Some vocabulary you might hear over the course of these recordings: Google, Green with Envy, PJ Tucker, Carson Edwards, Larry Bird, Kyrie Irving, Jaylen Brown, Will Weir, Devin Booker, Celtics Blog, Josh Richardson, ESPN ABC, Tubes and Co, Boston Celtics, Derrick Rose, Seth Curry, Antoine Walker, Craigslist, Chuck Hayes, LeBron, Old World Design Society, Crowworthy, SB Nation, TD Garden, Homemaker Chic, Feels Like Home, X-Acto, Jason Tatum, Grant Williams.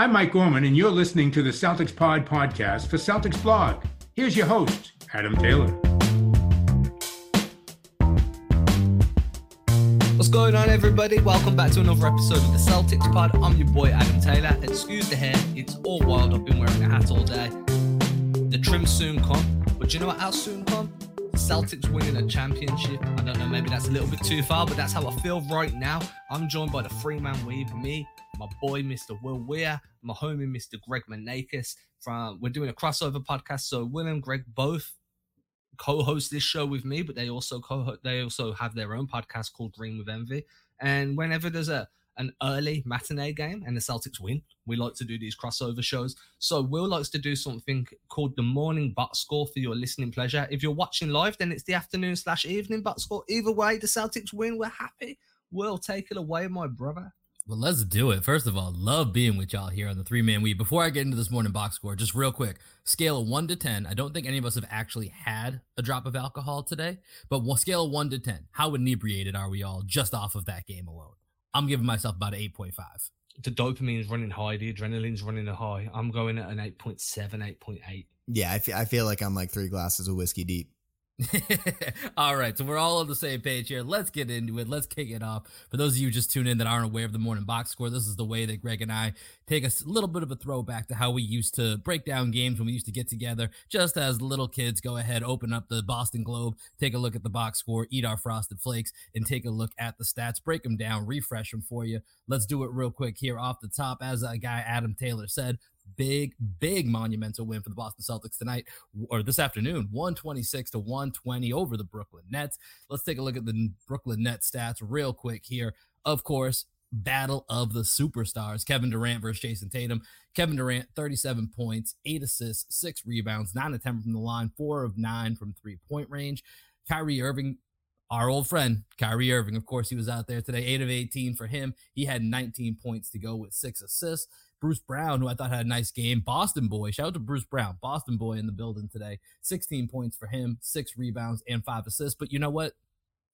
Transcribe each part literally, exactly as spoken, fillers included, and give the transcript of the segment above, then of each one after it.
I'm Mike Gorman, and you're listening to the Celtics Pod podcast for Celtics Blog. Here's your host, Adam Taylor. What's going on, everybody? Welcome back to another episode of the Celtics Pod. I'm your boy, Adam Taylor. Excuse the hair. It's all wild. I've been wearing a hat all day. The trim soon come. But do you know what else soon come? The Celtics winning a championship. I don't know, maybe that's a little bit too far, but that's how I feel right now. I'm joined by the three-man weave, me, my boy, Mister Will Weir, my homie, Mister Greg Manakis. From, we're doing a crossover podcast, so Will and Greg both co-host this show with me, but they also co they also have their own podcast called Green with Envy. And whenever there's a an early matinee game and the Celtics win, we like to do these crossover shows. So Will likes to do something called the morning butt score for your listening pleasure. If you're watching live, then it's the afternoon slash evening butt score. Either way, the Celtics win, we're happy. Will, take it away, my brother. Well, let's do it. First of all, love being with y'all here on the three-man weave. Before I get into this morning box score, just real quick, scale of one to ten. I don't think any of us have actually had a drop of alcohol today, but scale of one to ten. How inebriated are we all just off of that game alone? I'm giving myself about an eight point five. The dopamine is running high. The adrenaline's running high. I'm going at an eight point seven, eight point eight. Yeah, I feel, I feel like I'm like three glasses of whiskey deep. All right, so we're all on the same page here. Let's get into it. Let's kick it off. For those of you just tuned in that aren't aware of the morning box score, this is the way that Greg and I take a little bit of a throwback to how we used to break down games when we used to get together. Just as little kids, go ahead, open up the Boston Globe, take a look at the box score, eat our Frosted Flakes, and take a look at the stats, break them down, refresh them for you. Let's do it real quick here off the top. As a guy, Adam Taylor, said, Big, big monumental win for the Boston Celtics tonight, or this afternoon, one twenty-six to one twenty over the Brooklyn Nets. Let's take a look at the Brooklyn Nets stats real quick here. Of course, battle of the superstars, Kevin Durant versus Jason Tatum. Kevin Durant, thirty-seven points, eight assists, six rebounds, nine of ten from the line, four of nine from three-point range. Kyrie Irving, our old friend, Kyrie Irving, of course, he was out there today, eight of eighteen for him. He had nineteen points to go with six assists. Bruce Brown, who I thought had a nice game, Boston boy. Shout out to Bruce Brown, Boston boy in the building today. sixteen points for him, six rebounds, and five assists. But you know what?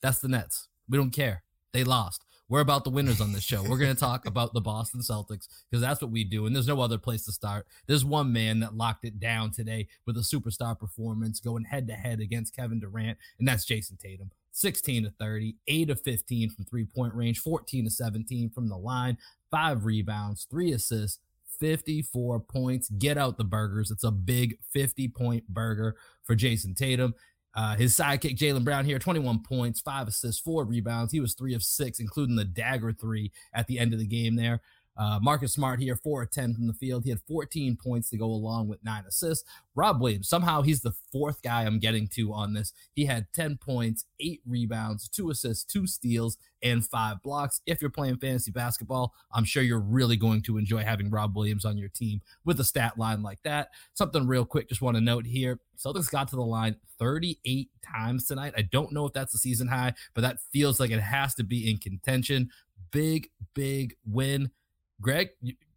That's the Nets. We don't care. They lost. We're about the winners on this show. We're going to talk about the Boston Celtics because that's what we do, and there's no other place to start. There's one man that locked it down today with a superstar performance going head-to-head against Kevin Durant, and that's Jason Tatum. sixteen to thirty, eight of fifteen from three-point range, fourteen to seventeen from the line, five rebounds, three assists, fifty-four points. Get out the burgers. It's a big fifty-point burger for Jason Tatum. Uh, his sidekick, Jaylen Brown here, twenty-one points, five assists, four rebounds. He was three of six, including the dagger three at the end of the game there. Uh, Marcus Smart here, four of ten from the field. He had fourteen points to go along with nine assists. Rob Williams, somehow he's the fourth guy I'm getting to on this. He had ten points, eight rebounds, two assists, two steals, and five blocks. If you're playing fantasy basketball, I'm sure you're really going to enjoy having Rob Williams on your team with a stat line like that. Something real quick, just want to note here. Celtics got to the line thirty-eight times tonight. I don't know if that's a season high, but that feels like it has to be in contention. Big, big win. Greg,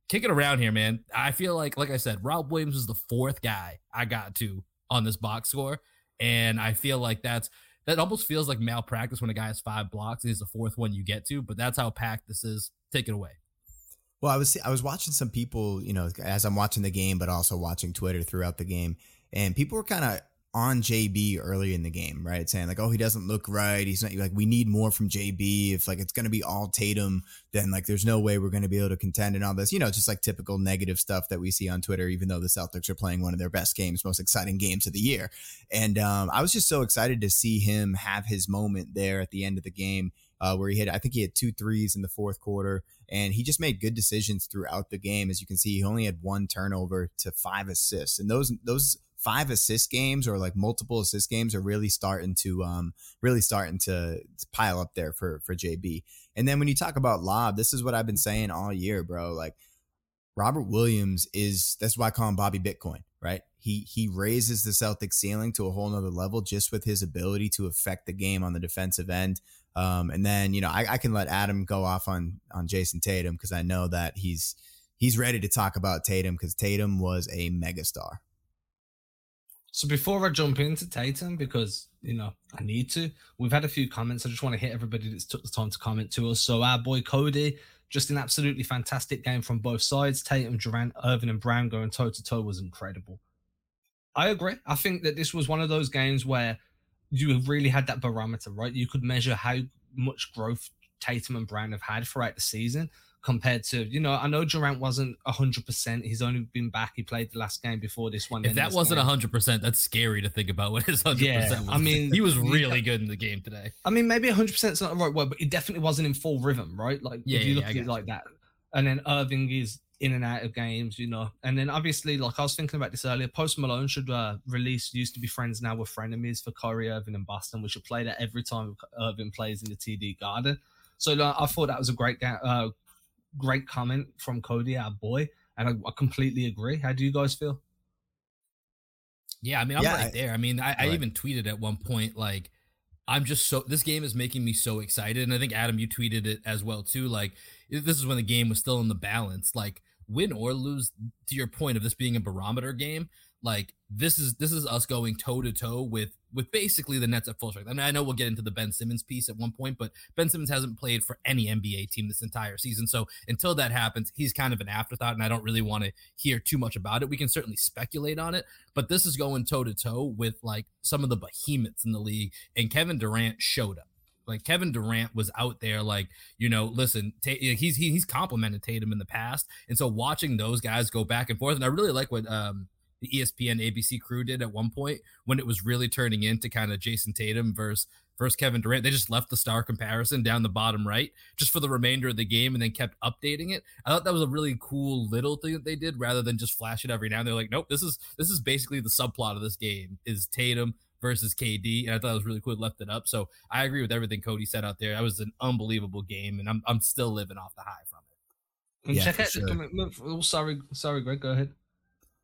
kick it around here, man. I feel like, like I said, Rob Williams is the fourth guy I got to on this box score, and I feel like that's that almost feels like malpractice when a guy has five blocks and he's the fourth one you get to, but that's how packed this is. Take it away. Well, I was I was watching some people, you know, as I'm watching the game, but also watching Twitter throughout the game, and people were kind of on J B early in the game, right? Saying like, oh, he doesn't look right. He's not like, we need more from J B. If like, it's going to be all Tatum, then like, there's no way we're going to be able to contend and all this, you know, just like typical negative stuff that we see on Twitter, even though the Celtics are playing one of their best games, most exciting games of the year. And um, I was just so excited to see him have his moment there at the end of the game uh, where he had, I think he had two threes in the fourth quarter. And he just made good decisions throughout the game. As you can see, he only had one turnover to five assists. And those, those, five assist games or like multiple assist games are really starting to um really starting to pile up there for for J B. And then when you talk about lob, this is what I've been saying all year, bro. Like Robert Williams is, that's why I call him Bobby Bitcoin, right? He he raises the Celtics ceiling to a whole nother level just with his ability to affect the game on the defensive end. Um, and then, you know, I, I can let Adam go off on on Jason Tatum because I know that he's he's ready to talk about Tatum because Tatum was a megastar. So before I jump into Tatum, because, you know, I need to, we've had a few comments. I just want to hit everybody that's took the time to comment to us. So our boy Cody Just an absolutely fantastic game from both sides. Tatum, Durant, Irving and Brown going toe-to-toe was incredible. I agree. I think that this was one of those games where you really had that barometer, right? You could measure how much growth Tatum and Brown have had throughout the season compared to, you know, I know Durant wasn't one hundred percent. He's only been back. He played the last game before this one. If that wasn't game. one hundred percent, that's scary to think about what his one hundred percent yeah, was. I mean, he was really yeah. good in the game today. I mean, maybe one hundred percent is not the right word, but he definitely wasn't in full rhythm, right? Like, yeah, if you yeah, look yeah, at it like that. And then Irving is in and out of games, you know. And then obviously, like I was thinking about this earlier, Post Malone should uh, release Used to Be Friends Now With Frenemies for Kyrie Irving and Boston. We should play that every time Irving plays in the T D Garden. So like, I thought that was a great uh, great comment from Cody, our boy, and I, I completely agree. How do you guys feel? Yeah, I mean, I'm yeah, right I, there. I mean, I, I even tweeted at one point, like, I'm just so, this game is making me so excited. And I think, Adam, you tweeted it as well, too. Like, this is when the game was still in the balance. Like, win or lose, to your point of this being a barometer game, like, this is this is us going toe-to-toe with with basically the Nets at full strength. I mean, I know we'll get into the Ben Simmons piece at one point, but Ben Simmons hasn't played for any N B A team this entire season. So until that happens, he's kind of an afterthought, and I don't really want to hear too much about it. We can certainly speculate on it, but this is going toe-to-toe with, like, some of the behemoths in the league, and Kevin Durant showed up. Like, Kevin Durant was out there, like, you know, listen, t- he's he, he's complimented Tatum in the past, and so watching those guys go back and forth, and I really like what um, the E S P N A B C crew did at one point when it was really turning into kind of Jason Tatum versus versus Kevin Durant. They just left the star comparison down the bottom right just for the remainder of the game and then kept updating it. I thought that was a really cool little thing that they did rather than just flash it every now and then. They're like, nope, this is this is basically the subplot of this game is Tatum versus K D, and I thought it was really cool. It left it up, so I agree with everything Cody said out there. That was an unbelievable game, and I'm I'm still living off the high from it. And yeah, check out sure. the, oh, sorry, sorry, Greg, go ahead.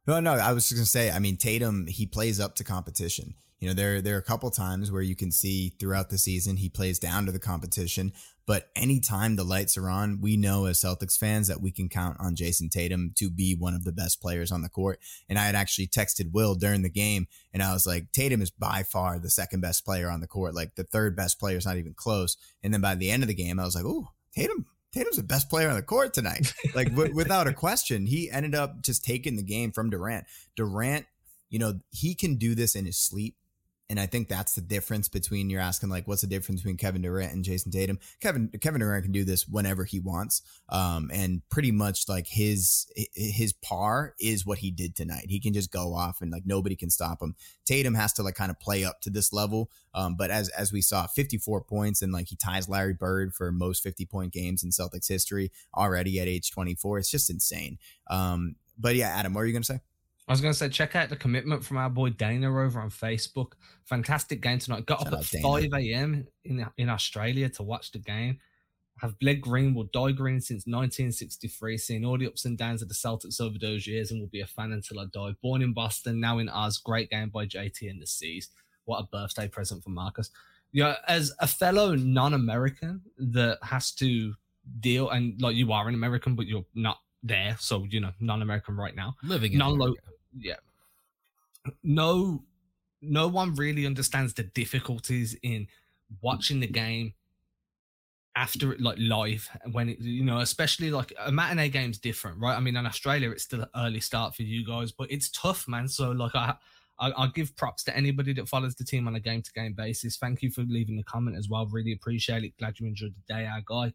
No, no, I was just gonna say. I mean, Tatum, he plays up to competition. You know, there there are a couple times where you can see throughout the season he plays down to the competition, but anytime the lights are on, we know as Celtics fans that we can count on Jason Tatum to be one of the best players on the court. And I had actually texted Will during the game, and I was like, Tatum is by far the second best player on the court. Like, the third best player is not even close. And then by the end of the game, I was like, ooh, Tatum. Tatum's the best player on the court tonight. Like, w- without a question, he ended up just taking the game from Durant. Durant, you know, he can do this in his sleep. And I think that's the difference between, you're asking, like, what's the difference between Kevin Durant and Jason Tatum? Kevin Kevin Durant can do this whenever he wants. Um, and pretty much, like, his his par is what he did tonight. He can just go off and, like, nobody can stop him. Tatum has to, like, kind of play up to this level. Um, but as as we saw, fifty-four points, and, like, he ties Larry Bird for most fifty-point games in Celtics history already at age twenty-four. It's just insane. Um, but, yeah, Adam, what are you going to say? I was going to say, check out the commitment from our boy Dana over on Facebook. Fantastic game tonight. Got Shout up at five a.m. in in Australia to watch the game. Have bled green, will die green since nineteen sixty-three. Seen all the ups and downs of the Celtics over those years, and will be a fan until I die. Born in Boston, now in Oz. Great game by J T and the C's. What a birthday present for Marcus. You know, as a fellow non-American that has to deal, and like, you are an American, but you're not there, so, you know, non-American right now. Living in non-local. Yeah. No, no one really understands the difficulties in watching the game after it, like, live, when it, you know, especially like a matinee game's different, right? I mean, in Australia, it's still an early start for you guys, but it's tough, man. So, like, I, I, I give props to anybody that follows the team on a game-to-game basis. Thank you for leaving a comment as well. Really appreciate it. Glad you enjoyed the day, our guy.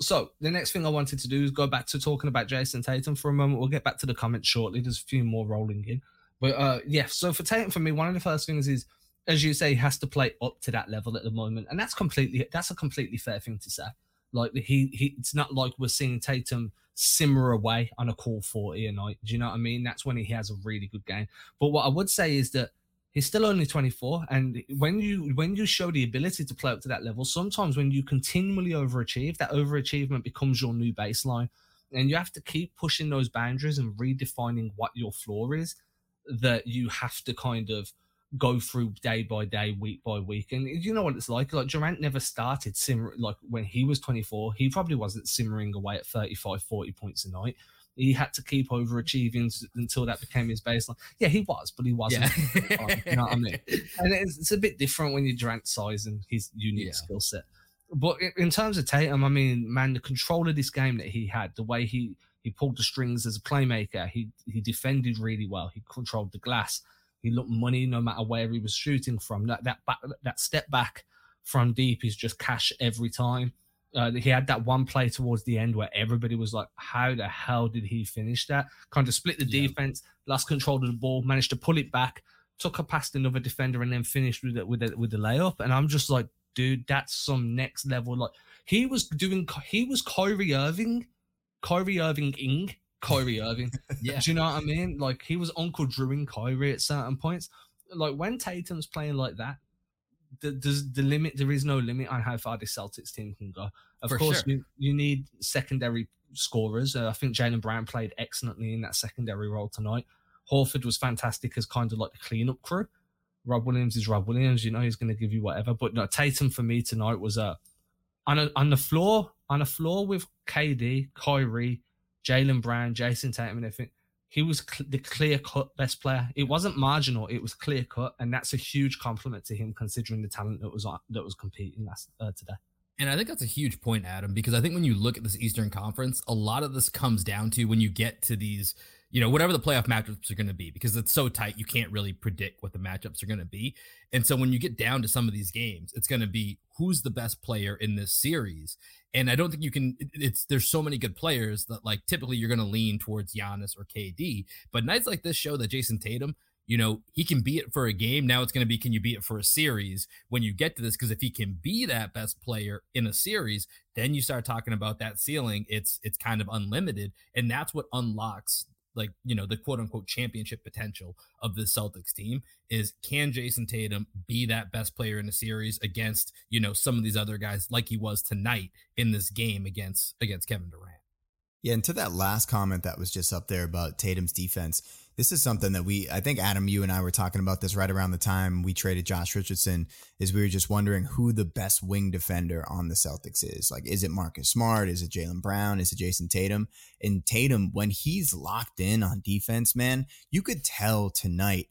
So the next thing I wanted to do is go back to talking about Jason Tatum for a moment. We'll get back to the comments shortly. There's a few more rolling in. But, uh, yeah, so for Tatum, for me, one of the first things is, as you say, he has to play up to that level at the moment. And that's completely that's a completely fair thing to say. Like, he, he it's not like we're seeing Tatum simmer away on a cool forty a night. Do you know what I mean? That's when he has a really good game. But what I would say is that he's still only twenty-four, and when you when you show the ability to play up to that level, sometimes when you continually overachieve, that overachievement becomes your new baseline, and you have to keep pushing those boundaries and redefining what your floor is, that you have to kind of go through day by day, week by week. And you know what it's like. Like, Durant never started simmering. Like, when he was twenty-four, he probably wasn't simmering away at thirty-five, forty points a night. He had to keep overachieving until that became his baseline. Yeah, he was, but he wasn't. Yeah. You know what I mean? And it's, it's a bit different when you're Durant's size and his unique yeah. skill set. But in terms of Tatum, I mean, man, the control of this game that he had, the way he, he pulled the strings as a playmaker, he he defended really well. He controlled the glass. He looked money no matter where he was shooting from. That that back, that step back from deep is just cash every time. Uh, he had that one play towards the end where everybody was like, how the hell did he finish that? Kind of split the yeah. defense, lost control of the ball, managed to pull it back, took her past another defender, and then finished with the, with the, with the layup. And I'm just like, dude, that's some next level. Like he was doing, he was Kyrie Irving, Kyrie Irving-ing, Kyrie Irving. yeah. Do you know what I mean? Like he was Uncle Drewing Kyrie at certain points. Like when Tatum's playing like that, the, there's the limit. There is no limit on how far this Celtics team can go. Of For course, sure. you, you need secondary scorers. Uh, I think Jaylen Brown played excellently in that secondary role tonight. Horford was fantastic as kind of like the cleanup crew. Rob Williams is Rob Williams. You know, he's going to give you whatever. But no, Tatum for me tonight was uh, on, a, on the floor, on a floor with K D, Kyrie, Jaylen Brown, Jason Tatum, and everything. He was cl- the clear-cut best player. It wasn't marginal. It was clear-cut, and that's a huge compliment to him considering the talent that was on, that was competing last uh, today. And I think that's a huge point, Adam, because I think when you look at this Eastern Conference, a lot of this comes down to when you get to these, you know, whatever the playoff matchups are going to be, because it's so tight, you can't really predict what the matchups are going to be. And so when you get down to some of these games, it's going to be who's the best player in this series. And I don't think you can, it's, there's so many good players that like typically you're going to lean towards Giannis or K D, but nights like this show that Jason Tatum, you know, he can be it for a game. Now it's going to be, can you be it for a series when you get to this? Because if he can be that best player in a series, then you start talking about that ceiling. It's it's kind of unlimited. And that's what unlocks, like, you know, the quote unquote championship potential of the Celtics team is, can Jason Tatum be that best player in a series against, you know, some of these other guys like he was tonight in this game against against Kevin Durant? Yeah, and to that last comment that was just up there about Tatum's defense, this is something that we, I think, Adam, you and I were talking about this right around the time we traded Josh Richardson, is we were just wondering who the best wing defender on the Celtics is. Like, is it Marcus Smart? Is it Jaylen Brown? Is it Jason Tatum? And Tatum, when he's locked in on defense, man, you could tell tonight,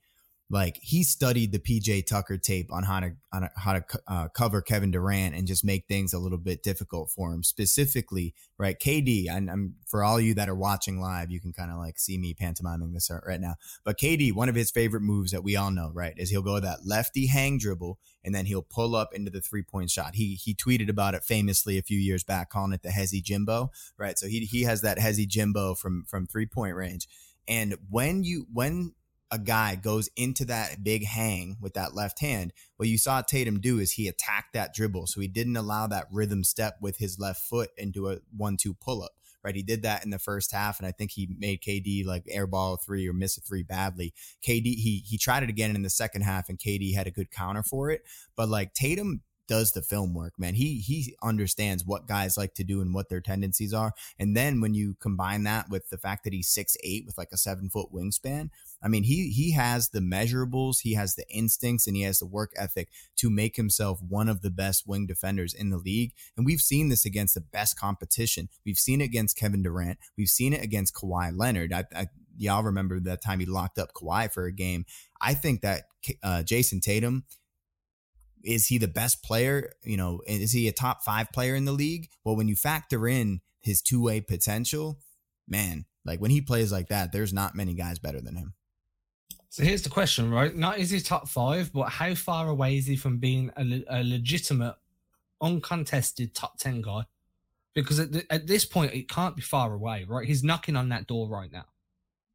like, he studied the P J Tucker tape on how to on how to uh, cover Kevin Durant and just make things a little bit difficult for him. Specifically, right, K D, and I'm, for all you that are watching live, you can kind of like see me pantomiming this right now. But K D, one of his favorite moves that we all know, right, is he'll go that lefty hang dribble and then he'll pull up into the three-point shot. He he tweeted about it famously a few years back, calling it the Hezzy Jimbo, right? So he he has that Hezzy Jimbo from from three-point range. And when you when a guy goes into that big hang with that left hand, what you saw Tatum do is he attacked that dribble. So he didn't allow that rhythm step with his left foot into a one two pull-up, right? He did that in the first half, and I think he made K D like airball three or miss a three badly. K D, he he tried it again in the second half, and K D had a good counter for it. But like Tatum does the film work, man. He he understands what guys like to do and what their tendencies are. And then when you combine that with the fact that he's six eight with like a seven foot wingspan, I mean, he he has the measurables, he has the instincts, and he has the work ethic to make himself one of the best wing defenders in the league. And we've seen this against the best competition. We've seen it against Kevin Durant. We've seen it against Kawhi Leonard. I, I, y'all remember that time he locked up Kawhi for a game. I think that uh, Jason Tatum, is he the best player? You know, is he a top five player in the league? Well, when you factor in his two-way potential, man, like when he plays like that, there's not many guys better than him. So here's the question, right? Not is he top five, but how far away is he from being a, le- a legitimate, uncontested top ten guy? Because at, the, at this point, it can't be far away, right? He's knocking on that door right now.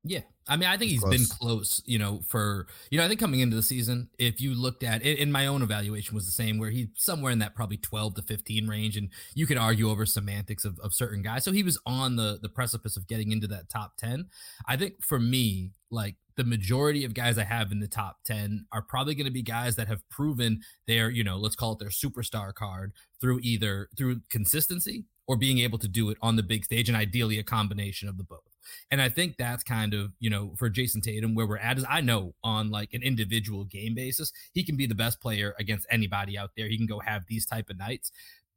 Yeah. I mean, I think he's close. been close, you know, for, you know, I think coming into the season, if you looked at it, in my own evaluation was the same, where he's somewhere in that probably twelve to fifteen range. And you could argue over semantics of, of certain guys. So he was on the, the precipice of getting into that top ten. I think for me, like the majority of guys I have in the top ten are probably going to be guys that have proven their, you know, let's call it their superstar card through either through consistency or being able to do it on the big stage, and ideally a combination of the both. And I think that's kind of, you know, for Jason Tatum, where we're at is, I know on like an individual game basis, he can be the best player against anybody out there. He can go have these type of nights,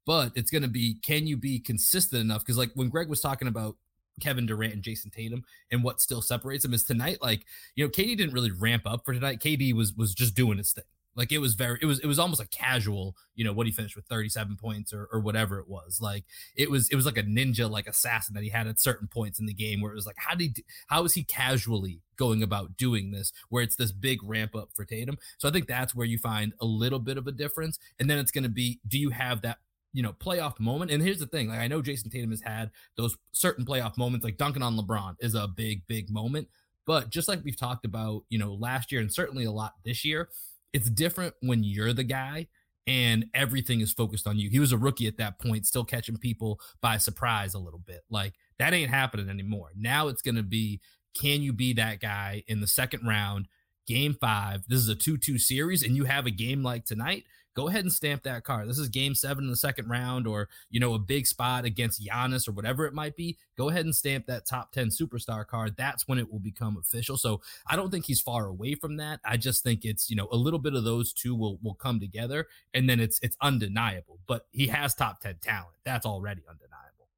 but it's going to be, can you be consistent enough? Because like when Greg was talking about Kevin Durant and Jason Tatum and what still separates them is tonight, like, you know, K D didn't really ramp up for tonight. K D was was just doing his thing. Like, it was very, it was, it was almost a casual, you know, what he finished with thirty-seven points or, or whatever it was. Like, it was, it was like a ninja, like assassin that he had at certain points in the game where it was like, how did he, how is he casually going about doing this, where it's this big ramp up for Tatum? So I think that's where you find a little bit of a difference. And then it's going to be, do you have that, you know, playoff moment? And here's the thing, like, I know Jason Tatum has had those certain playoff moments, like dunking on LeBron is a big, big moment. But just like we've talked about, you know, last year and certainly a lot this year, it's different when you're the guy and everything is focused on you. He was a rookie at that point, still catching people by surprise a little bit. Like, that ain't happening anymore. Now it's going to be, can you be that guy in the second round, game five? This is a two two series, and you have a game like tonight. Go ahead and stamp that card. This is game seven in the second round, or, you know, a big spot against Giannis or whatever it might be. Go ahead and stamp that top ten superstar card. That's when it will become official. So I don't think he's far away from that. I just think it's, you know, a little bit of those two will, will come together, and then it's, it's undeniable, but he has top ten talent. That's already undeniable.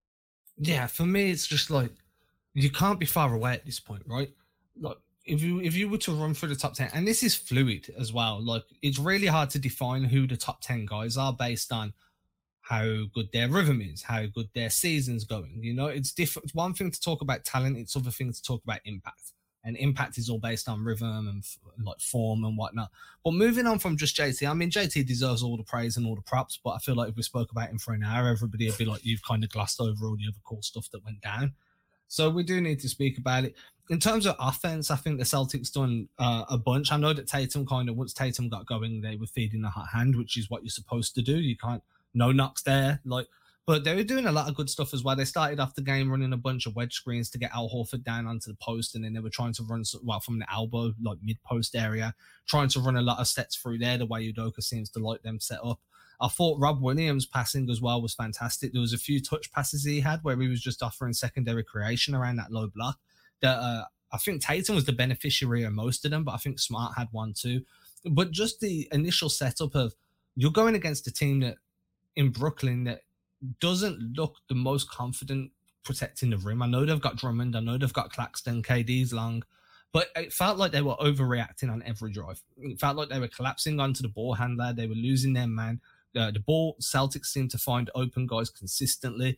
Yeah. For me, it's just like, you can't be far away at this point, right? Like, If you if you were to run through the top ten, and this is fluid as well, like, it's really hard to define who the top ten guys are based on how good their rhythm is, how good their season's going. You know, it's different. It's one thing to talk about talent, it's other thing to talk about impact. And impact is all based on rhythm and f- like form and whatnot. But moving on from just J T, I mean, J T deserves all the praise and all the props, but I feel like if we spoke about him for an hour, everybody would be like, you've kind of glossed over all the other cool stuff that went down. So we do need to speak about it. In terms of offense, I think the Celtics done uh, a bunch. I know that Tatum kind of, once Tatum got going, they were feeding the hot hand, which is what you're supposed to do. You can't, no knocks there. Like, but they were doing a lot of good stuff as well. They started off the game running a bunch of wedge screens to get Al Horford down onto the post. And then they were trying to run, well, from the elbow, like mid-post area, trying to run a lot of sets through there, the way Udoka seems to like them set up. I thought Rob Williams passing as well was fantastic. There was a few touch passes he had where he was just offering secondary creation around that low block. That uh, I think Tatum was the beneficiary of most of them, but I think Smart had one too. But just the initial setup of, you're going against a team that in Brooklyn that doesn't look the most confident protecting the rim. I know they've got Drummond. I know they've got Claxton. K D's long. But it felt like they were overreacting on every drive. It felt like they were collapsing onto the ball handler. They were losing their man. Uh, the ball, Celtics seem to find open guys consistently.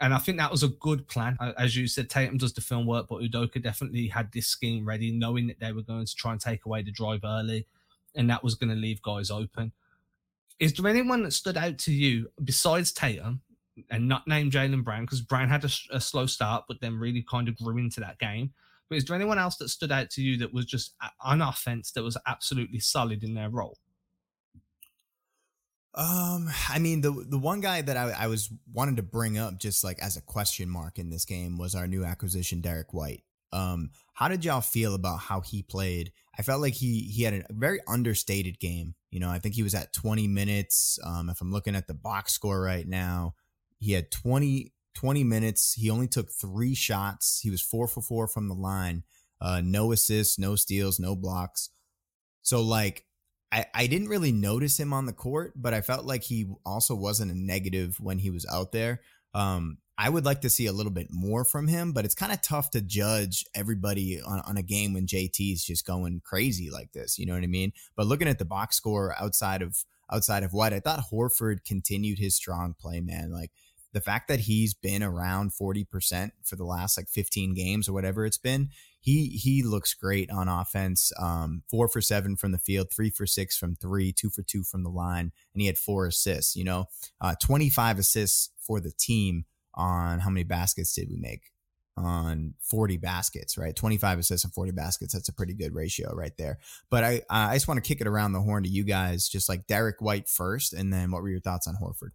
And I think that was a good plan. As you said, Tatum does the film work, but Udoka definitely had this scheme ready, knowing that they were going to try and take away the drive early, and that was going to leave guys open. Is there anyone that stood out to you besides Tatum, and not named Jaylen Brown, because Brown had a, a slow start, but then really kind of grew into that game? But is there anyone else that stood out to you that was just on offense, that was absolutely solid in their role? Um, I mean, the the one guy that I, I was wanted to bring up just like as a question mark in this game was our new acquisition, Derek White. Um, how did y'all feel about how he played? I felt like he he had a very understated game. You know, I think he was at twenty minutes. Um, if I'm looking at the box score right now, he had twenty, twenty minutes. He only took three shots. He was four for four from the line. Uh, no assists, no steals, no blocks. So like, I, I didn't really notice him on the court, but I felt like he also wasn't a negative when he was out there. Um, I would like to see a little bit more from him, but it's kind of tough to judge everybody on, on a game when J T is just going crazy like this. You know what I mean? But looking at the box score outside of outside of White, I thought Horford continued his strong play, man. Like, the fact that he's been around forty percent for the last like fifteen games or whatever it's been, he he looks great on offense. Um, four for seven from the field, three for six from three, two for two from the line, and he had four assists. You know, uh, twenty-five assists for the team on how many baskets did we make? On forty baskets, right? twenty-five assists and forty baskets. That's a pretty good ratio right there. But I I just want to kick it around the horn to you guys, just like Derek White first, and then what were your thoughts on Horford?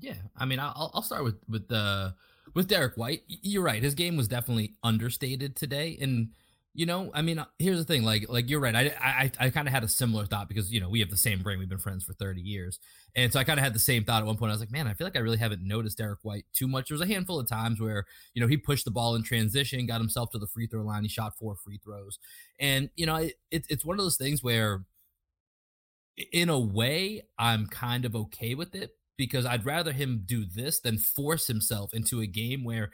Yeah, I mean, I'll I'll start with with the with Derek White. You're right, his game was definitely understated today, and you know, I mean, here's the thing, like like you're right. I I I kind of had a similar thought because you know we have the same brain. We've been friends for thirty years, and so I kind of had the same thought at one point. I was like, man, I feel like I really haven't noticed Derek White too much. There was a handful of times where you know he pushed the ball in transition, got himself to the free throw line, he shot four free throws, and you know, it, it it's one of those things where, in a way, I'm kind of okay with it. Because I'd rather him do this than force himself into a game where,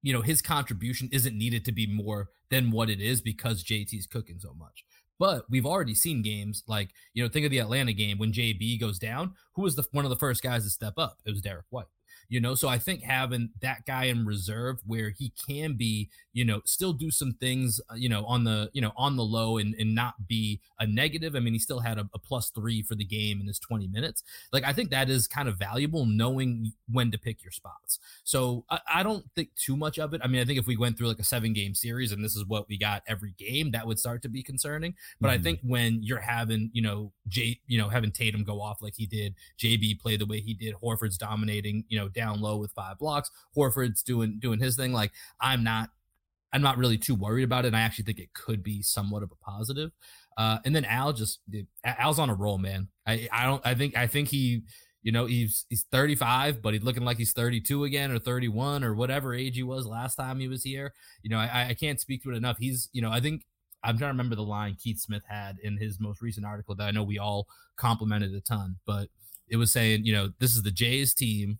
you know, his contribution isn't needed to be more than what it is because J T's cooking so much. But we've already seen games like, you know, think of the Atlanta game when J B goes down. Who was the one of the first guys to step up? It was Derek White. You know, so I think having that guy in reserve where he can be, you know, still do some things, you know, on the, you know, on the low and, and not be a negative. I mean, he still had a, a plus three for the game in his twenty minutes. Like, I think that is kind of valuable, knowing when to pick your spots. So I, I don't think too much of it. I mean, I think if we went through like a seven game series and this is what we got every game, that would start to be concerning. But mm-hmm. I think when you're having, you know, J, you know, having Tatum go off like he did, J B play the way he did, Horford's dominating, you know, down low with five blocks, Horford's doing doing his thing. Like, I'm not I'm not really too worried about it, and I actually think it could be somewhat of a positive. Uh, and then Al just dude, Al's on a roll, man. I, I don't I think I think he you know he's he's thirty-five, but he's looking like he's thirty-two again or thirty-one or whatever age he was last time he was here. You know, I, I can't speak to it enough. He's you know I think I'm trying to remember the line Keith Smith had in his most recent article that I know we all complimented a ton, but it was saying, you know, this is the Jays team.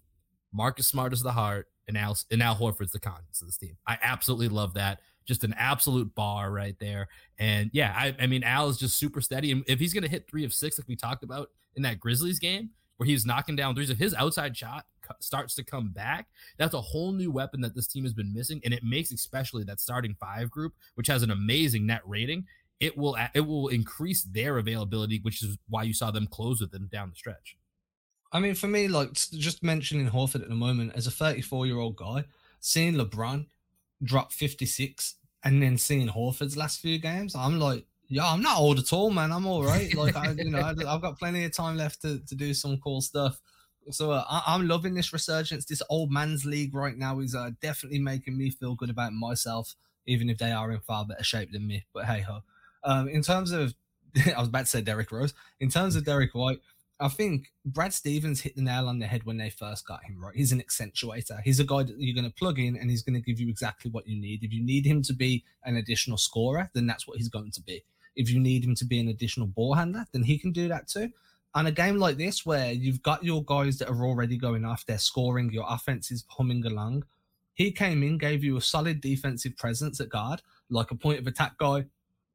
Marcus Smart is the heart, and Al, and Al Horford's the conscience of this team. I absolutely love that. Just an absolute bar right there. And, yeah, I, I mean, Al is just super steady. And if he's going to hit three of six like we talked about in that Grizzlies game where he was knocking down threes, if his outside shot starts to come back, that's a whole new weapon that this team has been missing, and it makes especially that starting five group, which has an amazing net rating, it will it will increase their availability, which is why you saw them close with them down the stretch. I mean, for me, like, just mentioning Horford at the moment, as a thirty-four-year-old guy, seeing LeBron drop fifty-six and then seeing Horford's last few games, I'm like, yeah, I'm not old at all, man. I'm all right. Like, I, you know, I, I've got plenty of time left to, to do some cool stuff. So uh, I, I'm loving this resurgence. This old man's league right now is uh, definitely making me feel good about myself, even if they are in far better shape than me. But hey-ho. Um, in terms of, I was about to say Derrick Rose. In terms of Derrick White, I think Brad Stevens hit the nail on the head when they first got him, right? He's an accentuator. He's a guy that you're going to plug in and he's going to give you exactly what you need. If you need him to be an additional scorer, then that's what he's going to be. If you need him to be an additional ball handler, then he can do that too. On a game like this where you've got your guys that are already going off, they're scoring, your offense is humming along, he came in, gave you a solid defensive presence at guard, like a point of attack guy.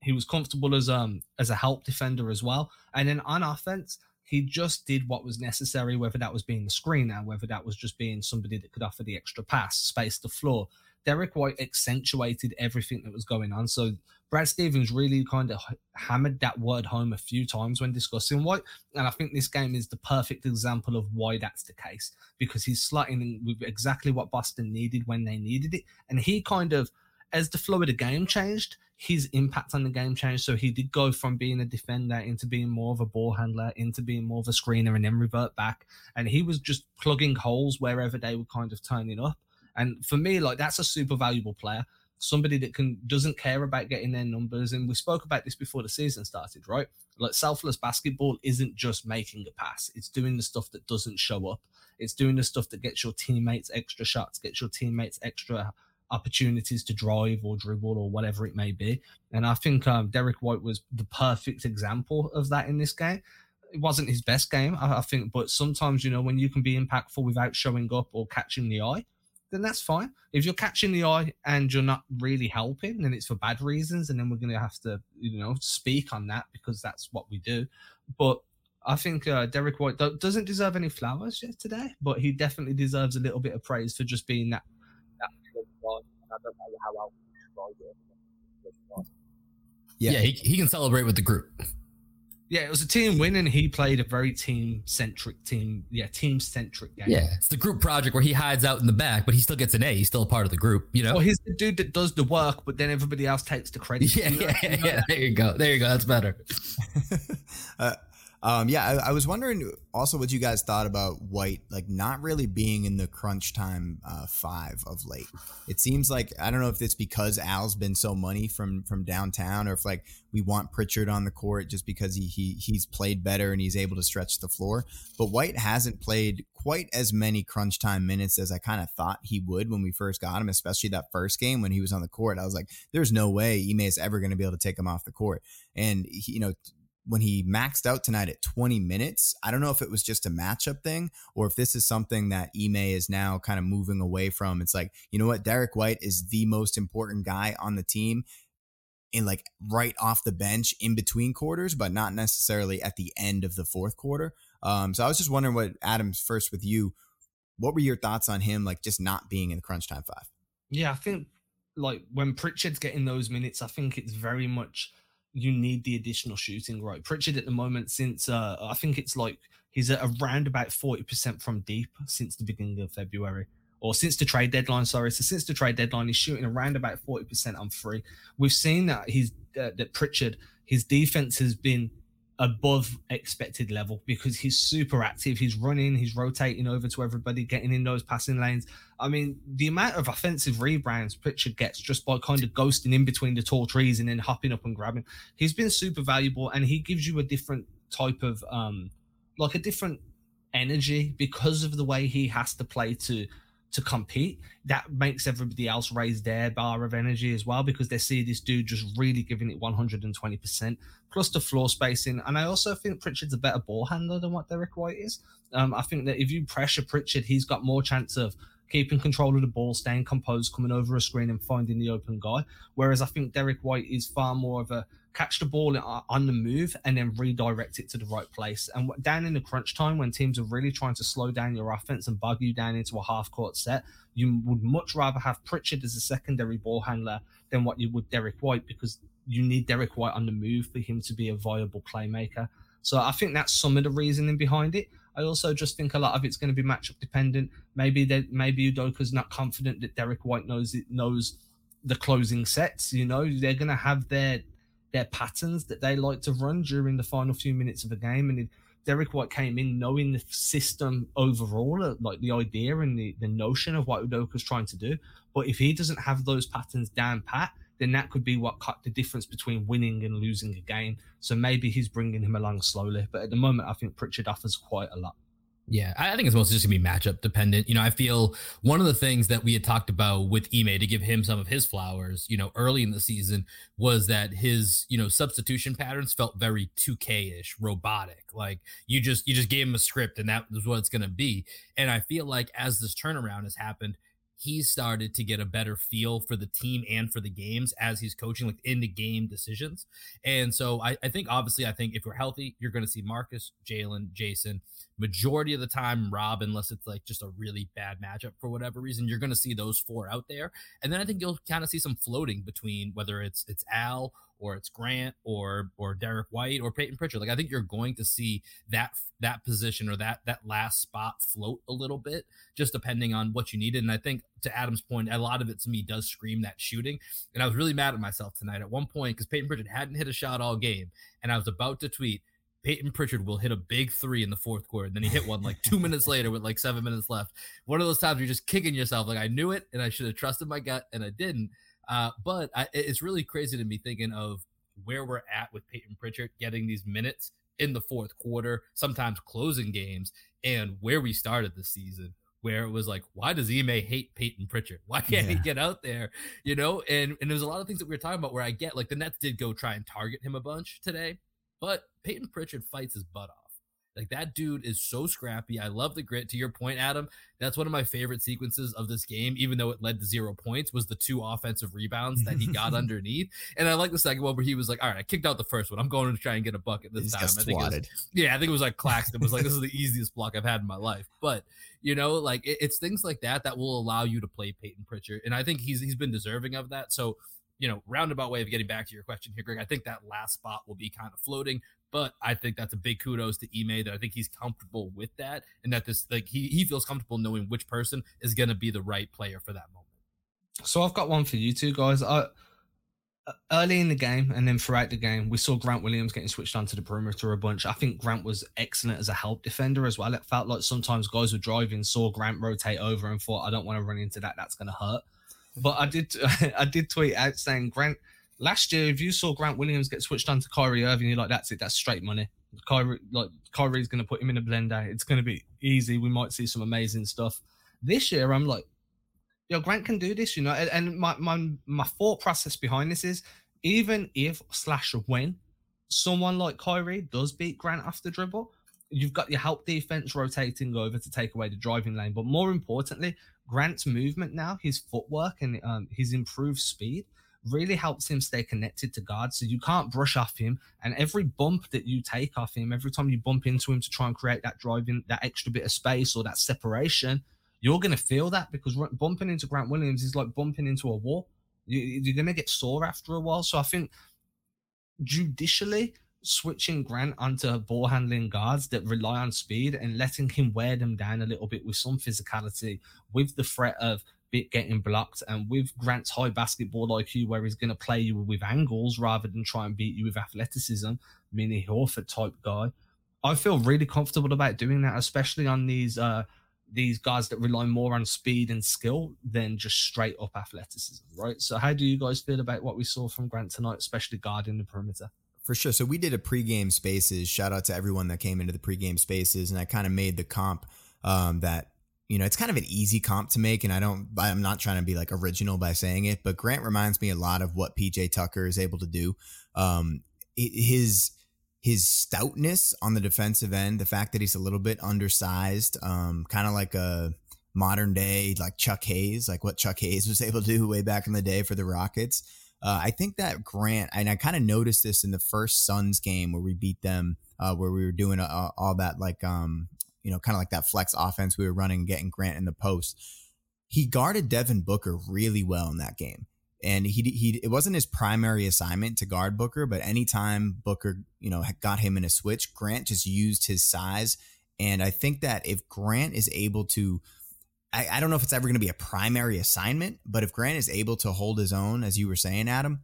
He was comfortable as um as a help defender as well. And then on offense, he just did what was necessary, whether that was being the screener, whether that was just being somebody that could offer the extra pass, space the floor. Derek White accentuated everything that was going on. So Brad Stevens really kind of hammered that word home a few times when discussing White. And I think this game is the perfect example of why that's the case, because he's slotting in with exactly what Boston needed when they needed it. And he kind of, as the flow of the game changed, his impact on the game changed. So he did go from being a defender into being more of a ball handler, into being more of a screener, and then revert back. And he was just plugging holes wherever they were kind of turning up. And for me, like, that's a super valuable player, somebody that can doesn't care about getting their numbers. And we spoke about this before the season started, right? Like, selfless basketball isn't just making a pass. It's doing the stuff that doesn't show up. It's doing the stuff that gets your teammates extra shots, gets your teammates extra opportunities to drive or dribble or whatever it may be. And I think um, Derek White was the perfect example of that in this game. It wasn't his best game, I, I think, but sometimes, you know, when you can be impactful without showing up or catching the eye, then that's fine. If you're catching the eye and you're not really helping, then it's for bad reasons, and then we're going to have to, you know, speak on that because that's what we do. But I think uh, Derek White doesn't deserve any flowers yet today, but he definitely deserves a little bit of praise for just being that Yeah, yeah he, he can celebrate with the group. Yeah, it was a team win, and he played a very team-centric team. Yeah, team-centric game. Yeah, it's the group project where he hides out in the back, but he still gets an A. He's still a part of the group, you know? Well, he's the dude that does the work, but then everybody else takes the credit. Yeah, yeah, yeah, yeah. There you go. There you go. That's better. uh, Um, yeah, I, I was wondering also what you guys thought about White, like, not really being in the crunch time uh, five of late. It seems like, I don't know if it's because Al's been so money from from downtown, or if, like, we want Pritchard on the court just because he he he's played better and he's able to stretch the floor. But White hasn't played quite as many crunch time minutes as I kind of thought he would when we first got him, especially that first game when he was on the court. I was like, there's no way Ime is ever going to be able to take him off the court. And, he, you know, when he maxed out tonight at twenty minutes, I don't know if it was just a matchup thing or if this is something that Ime is now kind of moving away from. It's like, you know what? Derek White is the most important guy on the team. in like right off the bench in between quarters, but not necessarily at the end of the fourth quarter. Um, so I was just wondering what Adam's first with you, what were your thoughts on him, like just not being in the crunch time five? Yeah, I think like when Pritchard's getting those minutes, I think it's very much you need the additional shooting, right? Pritchard at the moment, since uh, I think it's like he's at around about forty percent from deep since the beginning of February. Or since the trade deadline, sorry. So since the trade deadline, he's shooting around about forty percent on three. We've seen that he's uh, that Pritchard, his defense has been above expected level because he's super active. He's running, he's rotating over to everybody, getting in those passing lanes. I mean, the amount of offensive rebounds Pritchard gets just by kind of ghosting in between the tall trees and then hopping up and grabbing, he's been super valuable, and he gives you a different type of, um, like a different energy because of the way he has to play to to compete. That makes everybody else raise their bar of energy as well, because they see this dude just really giving it one hundred twenty percent, plus the floor spacing. And I also think Pritchard's a better ball handler than what Derek White is. Um, I think that if you pressure Pritchard, he's got more chance of keeping control of the ball, staying composed, coming over a screen and finding the open guy. Whereas I think Derek White is far more of a catch the ball on the move and then redirect it to the right place. And down in the crunch time, when teams are really trying to slow down your offense and bug you down into a half-court set, you would much rather have Pritchard as a secondary ball handler than what you would Derek White, because you need Derek White on the move for him to be a viable playmaker. So I think that's some of the reasoning behind it. I also just think a lot of it's going to be matchup dependent. Maybe that maybe Udoka's not confident that Derek White knows it, knows the closing sets. You know, they're going to have their their patterns that they like to run during the final few minutes of a game. And if Derek White came in knowing the system overall, like the idea and the, the notion of what Udoka's trying to do. But if he doesn't have those patterns down pat, then that could be what cut the difference between winning and losing a game. So maybe he's bringing him along slowly. But at the moment, I think Pritchard offers quite a lot. Yeah, I think it's mostly just going to be matchup dependent. You know, I feel one of the things that we had talked about with Ime, to give him some of his flowers, you know, early in the season, was that his, you know, substitution patterns felt very two K-ish, robotic. Like you just you just gave him a script and that was what it's going to be. And I feel like as this turnaround has happened, he started to get a better feel for the team and for the games as he's coaching, like in the game decisions. And so I, I think, obviously, I think if we're healthy, you're going to see Marcus, Jaylen, Jason, majority of the time, Rob, unless it's like just a really bad matchup for whatever reason, you're going to see those four out there. And then I think you'll kind of see some floating between whether it's, it's Al or it's Grant or, or Derek White or Peyton Pritchard. Like, I think you're going to see that, that position or that, that last spot float a little bit, just depending on what you needed. And I think, to Adam's point, a lot of it to me does scream that shooting. And I was really mad at myself tonight at one point because Peyton Pritchard hadn't hit a shot all game. And I was about to tweet, Peyton Pritchard will hit a big three in the fourth quarter. And then he hit one like two minutes later with like seven minutes left. One of those times you're just kicking yourself. Like, I knew it and I should have trusted my gut and I didn't. Uh, but I, it's really crazy to me thinking of where we're at with Peyton Pritchard getting these minutes in the fourth quarter, sometimes closing games, and where we started the season, where it was like, why does Ime hate Peyton Pritchard? Why can't yeah. he get out there? You know, and, and there's a lot of things that we were talking about where I get, like, the Nets did go try and target him a bunch today, but Peyton Pritchard fights his butt off. Like, that dude is so scrappy. I love the grit. To your point, Adam, that's one of my favorite sequences of this game, even though it led to zero points, was the two offensive rebounds that he got underneath. And I like the second one where he was like, all right, I kicked out the first one. I'm going to try and get a bucket this He's time. I think it was, yeah, I think it was like Claxton was like, this is the easiest block I've had in my life. But, you know, like, it, it's things like that that will allow you to play Peyton Pritchard. And I think he's he's been deserving of that. So, you know, roundabout way of getting back to your question here, Greg, I think that last spot will be kind of floating. But I think that's a big kudos to Ime, that I think he's comfortable with that, and that this, like, he, he feels comfortable knowing which person is going to be the right player for that moment. So I've got one for you two guys. I, early in the game and then throughout the game, we saw Grant Williams getting switched onto the perimeter a bunch. I think Grant was excellent as a help defender as well. It felt like sometimes guys were driving, saw Grant rotate over and thought, I don't want to run into that. That's going to hurt. But I did, I did tweet out saying Grant, last year, if you saw Grant Williams get switched on to Kyrie Irving, you're like, that's it, that's straight money. Kyrie, like, Kyrie's going to put him in a blender. It's going to be easy. We might see some amazing stuff. This year, I'm like, yo, Grant can do this, you know? And, and my, my my thought process behind this is, even if slash when someone like Kyrie does beat Grant off the dribble, you've got your help defense rotating over to take away the driving lane. But more importantly, Grant's movement now, his footwork and um, his improved speed, really helps him stay connected to guards. So you can't brush off him. And every bump that you take off him, every time you bump into him to try and create that driving, that extra bit of space or that separation, you're going to feel that, because bumping into Grant Williams is like bumping into a wall. You, you're going to get sore after a while. So I think judicially switching Grant onto ball handling guards that rely on speed and letting him wear them down a little bit with some physicality, with the threat of bit getting blocked, and with Grant's high basketball I Q, where he's going to play you with angles rather than try and beat you with athleticism, mini Horford type guy. I feel really comfortable about doing that, especially on these uh, these guys that rely more on speed and skill than just straight up athleticism, right? So how do you guys feel about what we saw from Grant tonight, especially guarding the perimeter? For sure. So we did a pregame spaces. Shout out to everyone that came into the pregame spaces. And I kind of made the comp um, that, you know, it's kind of an easy comp to make, and I don't, I'm not trying to be like original by saying it, but Grant reminds me a lot of what P J Tucker is able to do. Um, his, his stoutness on the defensive end, the fact that he's a little bit undersized, um, kind of like a modern day, like Chuck Hayes, like what Chuck Hayes was able to do way back in the day for the Rockets. Uh, I think that Grant, and I kind of noticed this in the first Suns game where we beat them, uh, where we were doing a, all that, like, um, you know, kind of like that flex offense we were running, getting Grant in the post. He guarded Devin Booker really well in that game. And he, he, it wasn't his primary assignment to guard Booker, but anytime Booker, you know, got him in a switch, Grant just used his size. And I think that if Grant is able to, I, I don't know if it's ever going to be a primary assignment, but if Grant is able to hold his own, as you were saying, Adam,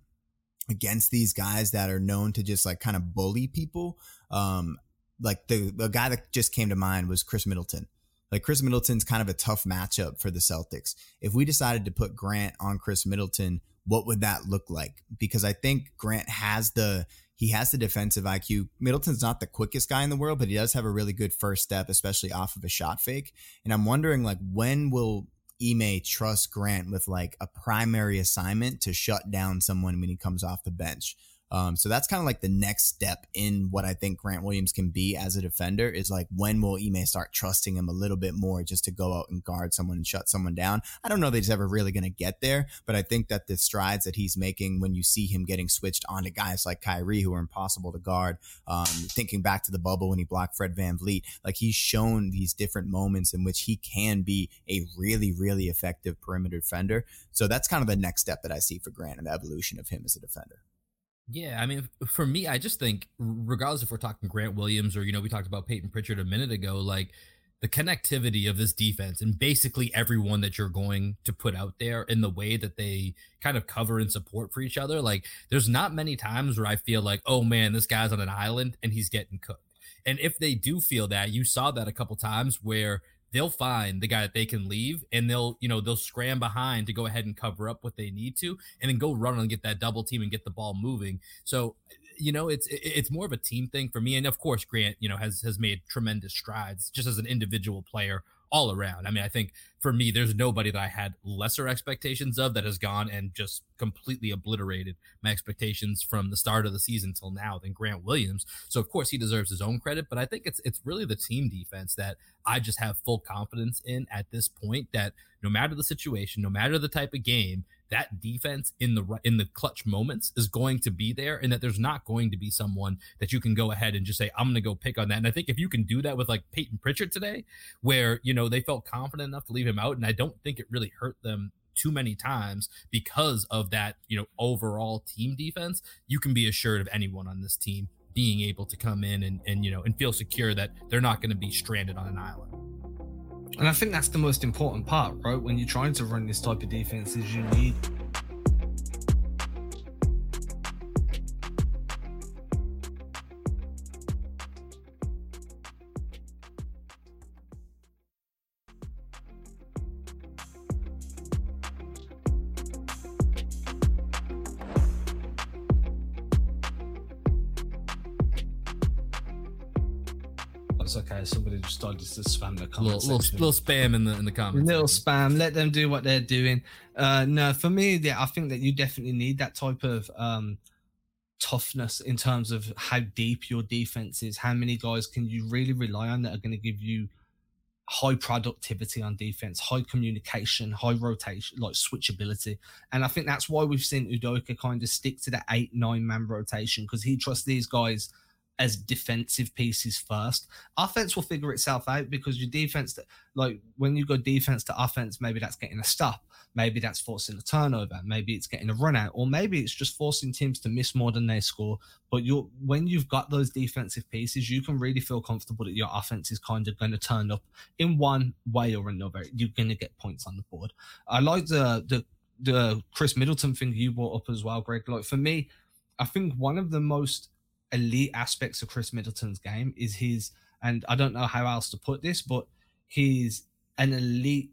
against these guys that are known to just like kind of bully people, um, like the, the guy that just came to mind was Khris Middleton. Like Khris Middleton's kind of a tough matchup for the Celtics. If we decided to put Grant on Khris Middleton, what would that look like? Because I think Grant has the, he has the defensive I Q. Middleton's not the quickest guy in the world, but he does have a really good first step, especially off of a shot fake. And I'm wondering, like, when will Ime trust Grant with like a primary assignment to shut down someone when he comes off the bench? Um, so that's kind of like the next step in what I think Grant Williams can be as a defender, is like, when will Ime start trusting him a little bit more just to go out and guard someone and shut someone down? I don't know that he's ever really going to get there, but I think that the strides that he's making when you see him getting switched onto guys like Kyrie, who are impossible to guard, um, thinking back to the bubble when he blocked Fred VanVleet, like he's shown these different moments in which he can be a really, really effective perimeter defender. So that's kind of the next step that I see for Grant and the evolution of him as a defender. Yeah, I mean, for me, I just think regardless if we're talking Grant Williams or, you know, we talked about Peyton Pritchard a minute ago, like the connectivity of this defense and basically everyone that you're going to put out there in the way that they kind of cover and support for each other. Like there's not many times where I feel like, oh, man, this guy's on an island and he's getting cooked. And if they do feel that, you saw that a couple times where they'll find the guy that they can leave and they'll, you know, they'll scram behind to go ahead and cover up what they need to and then go run and get that double team and get the ball moving. So, you know, it's, it's more of a team thing for me. And of course, Grant, you know, has, has made tremendous strides just as an individual player all around. I mean, I think for me, there's nobody that I had lesser expectations of that has gone and just completely obliterated my expectations from the start of the season till now than Grant Williams. So of course he deserves his own credit, but I think it's, it's really the team defense that I just have full confidence in at this point, that no matter the situation, no matter the type of game, that defense in the in the clutch moments is going to be there, and that there's not going to be someone that you can go ahead and just say, I'm going to go pick on that. And I think if you can do that with like Peyton Pritchard today, where, you know, they felt confident enough to leave him out, and I don't think it really hurt them too many times because of that, you know, overall team defense, you can be assured of anyone on this team being able to come in and, and you know, and feel secure that they're not going to be stranded on an island. And I think that's the most important part, right? When you're trying to run this type of defense, is you need... Okay, somebody just started to spam the comments. Little, little, little spam in the in the comments. Little spam. Let them do what they're doing. Uh, no, for me, yeah, I think that you definitely need that type of um, toughness in terms of how deep your defense is. How many guys can you really rely on that are going to give you high productivity on defense, high communication, high rotation, like switchability. And I think that's why we've seen Udoka kind of stick to the eight, nine man rotation, because he trusts these guys as defensive pieces first. Offense will figure itself out, because your defense, to, like when you go defense to offense, maybe that's getting a stop. Maybe that's forcing a turnover. Maybe it's getting a run out, or maybe it's just forcing teams to miss more than they score. But you're, when you've got those defensive pieces, you can really feel comfortable that your offense is kind of going to turn up in one way or another. You're going to get points on the board. I like the, the, the Khris Middleton thing you brought up as well, Greg. Like for me, I think one of the most elite aspects of Khris Middleton's game is his, and I don't know how else to put this, but he's an elite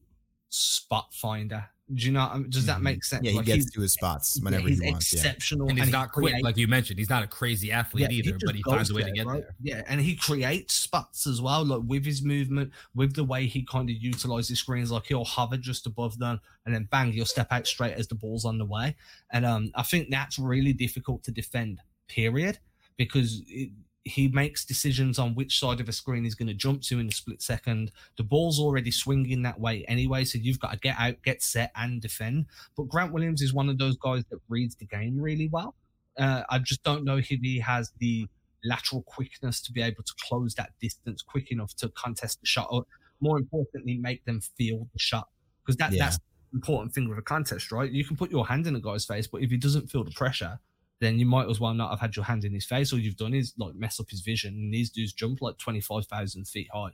spot finder. Do you know? Does that make sense? Yeah, he like gets to his spots whenever yeah, he wants. He's exceptional, yeah. and he's and not he create, like you mentioned. He's not a crazy athlete yeah, either, he but he finds a way there, to get right? there. Yeah, and he creates spots as well, like with his movement, with the way he kind of utilizes screens. Like he'll hover just above them, and then bang, he'll step out straight as the ball's on the way. And um, I think that's really difficult to defend. Period. Because it, he makes decisions on which side of a screen he's going to jump to in a split second. The ball's already swinging that way anyway, so you've got to get out, get set, and defend. But Grant Williams is one of those guys that reads the game really well. Uh, I just don't know if he has the lateral quickness to be able to close that distance quick enough to contest the shot, or more importantly, make them feel the shot. Because that, yeah. that's the important thing with a contest, right? You can put your hand in a guy's face, but if he doesn't feel the pressure, then you might as well not have had your hand in his face. All you've done is like mess up his vision. And these dudes jump like twenty-five thousand feet high.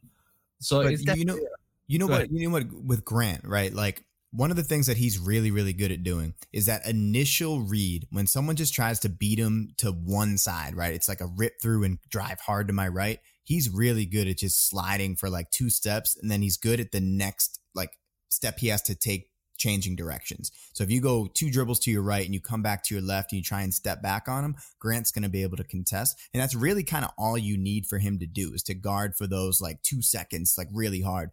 So it's you know, you know what, you know what, with Grant, right? Like one of the things that he's really, really good at doing is that initial read when someone just tries to beat him to one side, right? It's like a rip through and drive hard to my right. He's really good at just sliding for like two steps. And then he's good at the next like step he has to take, changing directions. So if you go two dribbles to your right and you come back to your left and you try and step back on him, Grant's going to be able to contest. And that's really kind of all you need for him to do is to guard for those like two seconds, like really hard.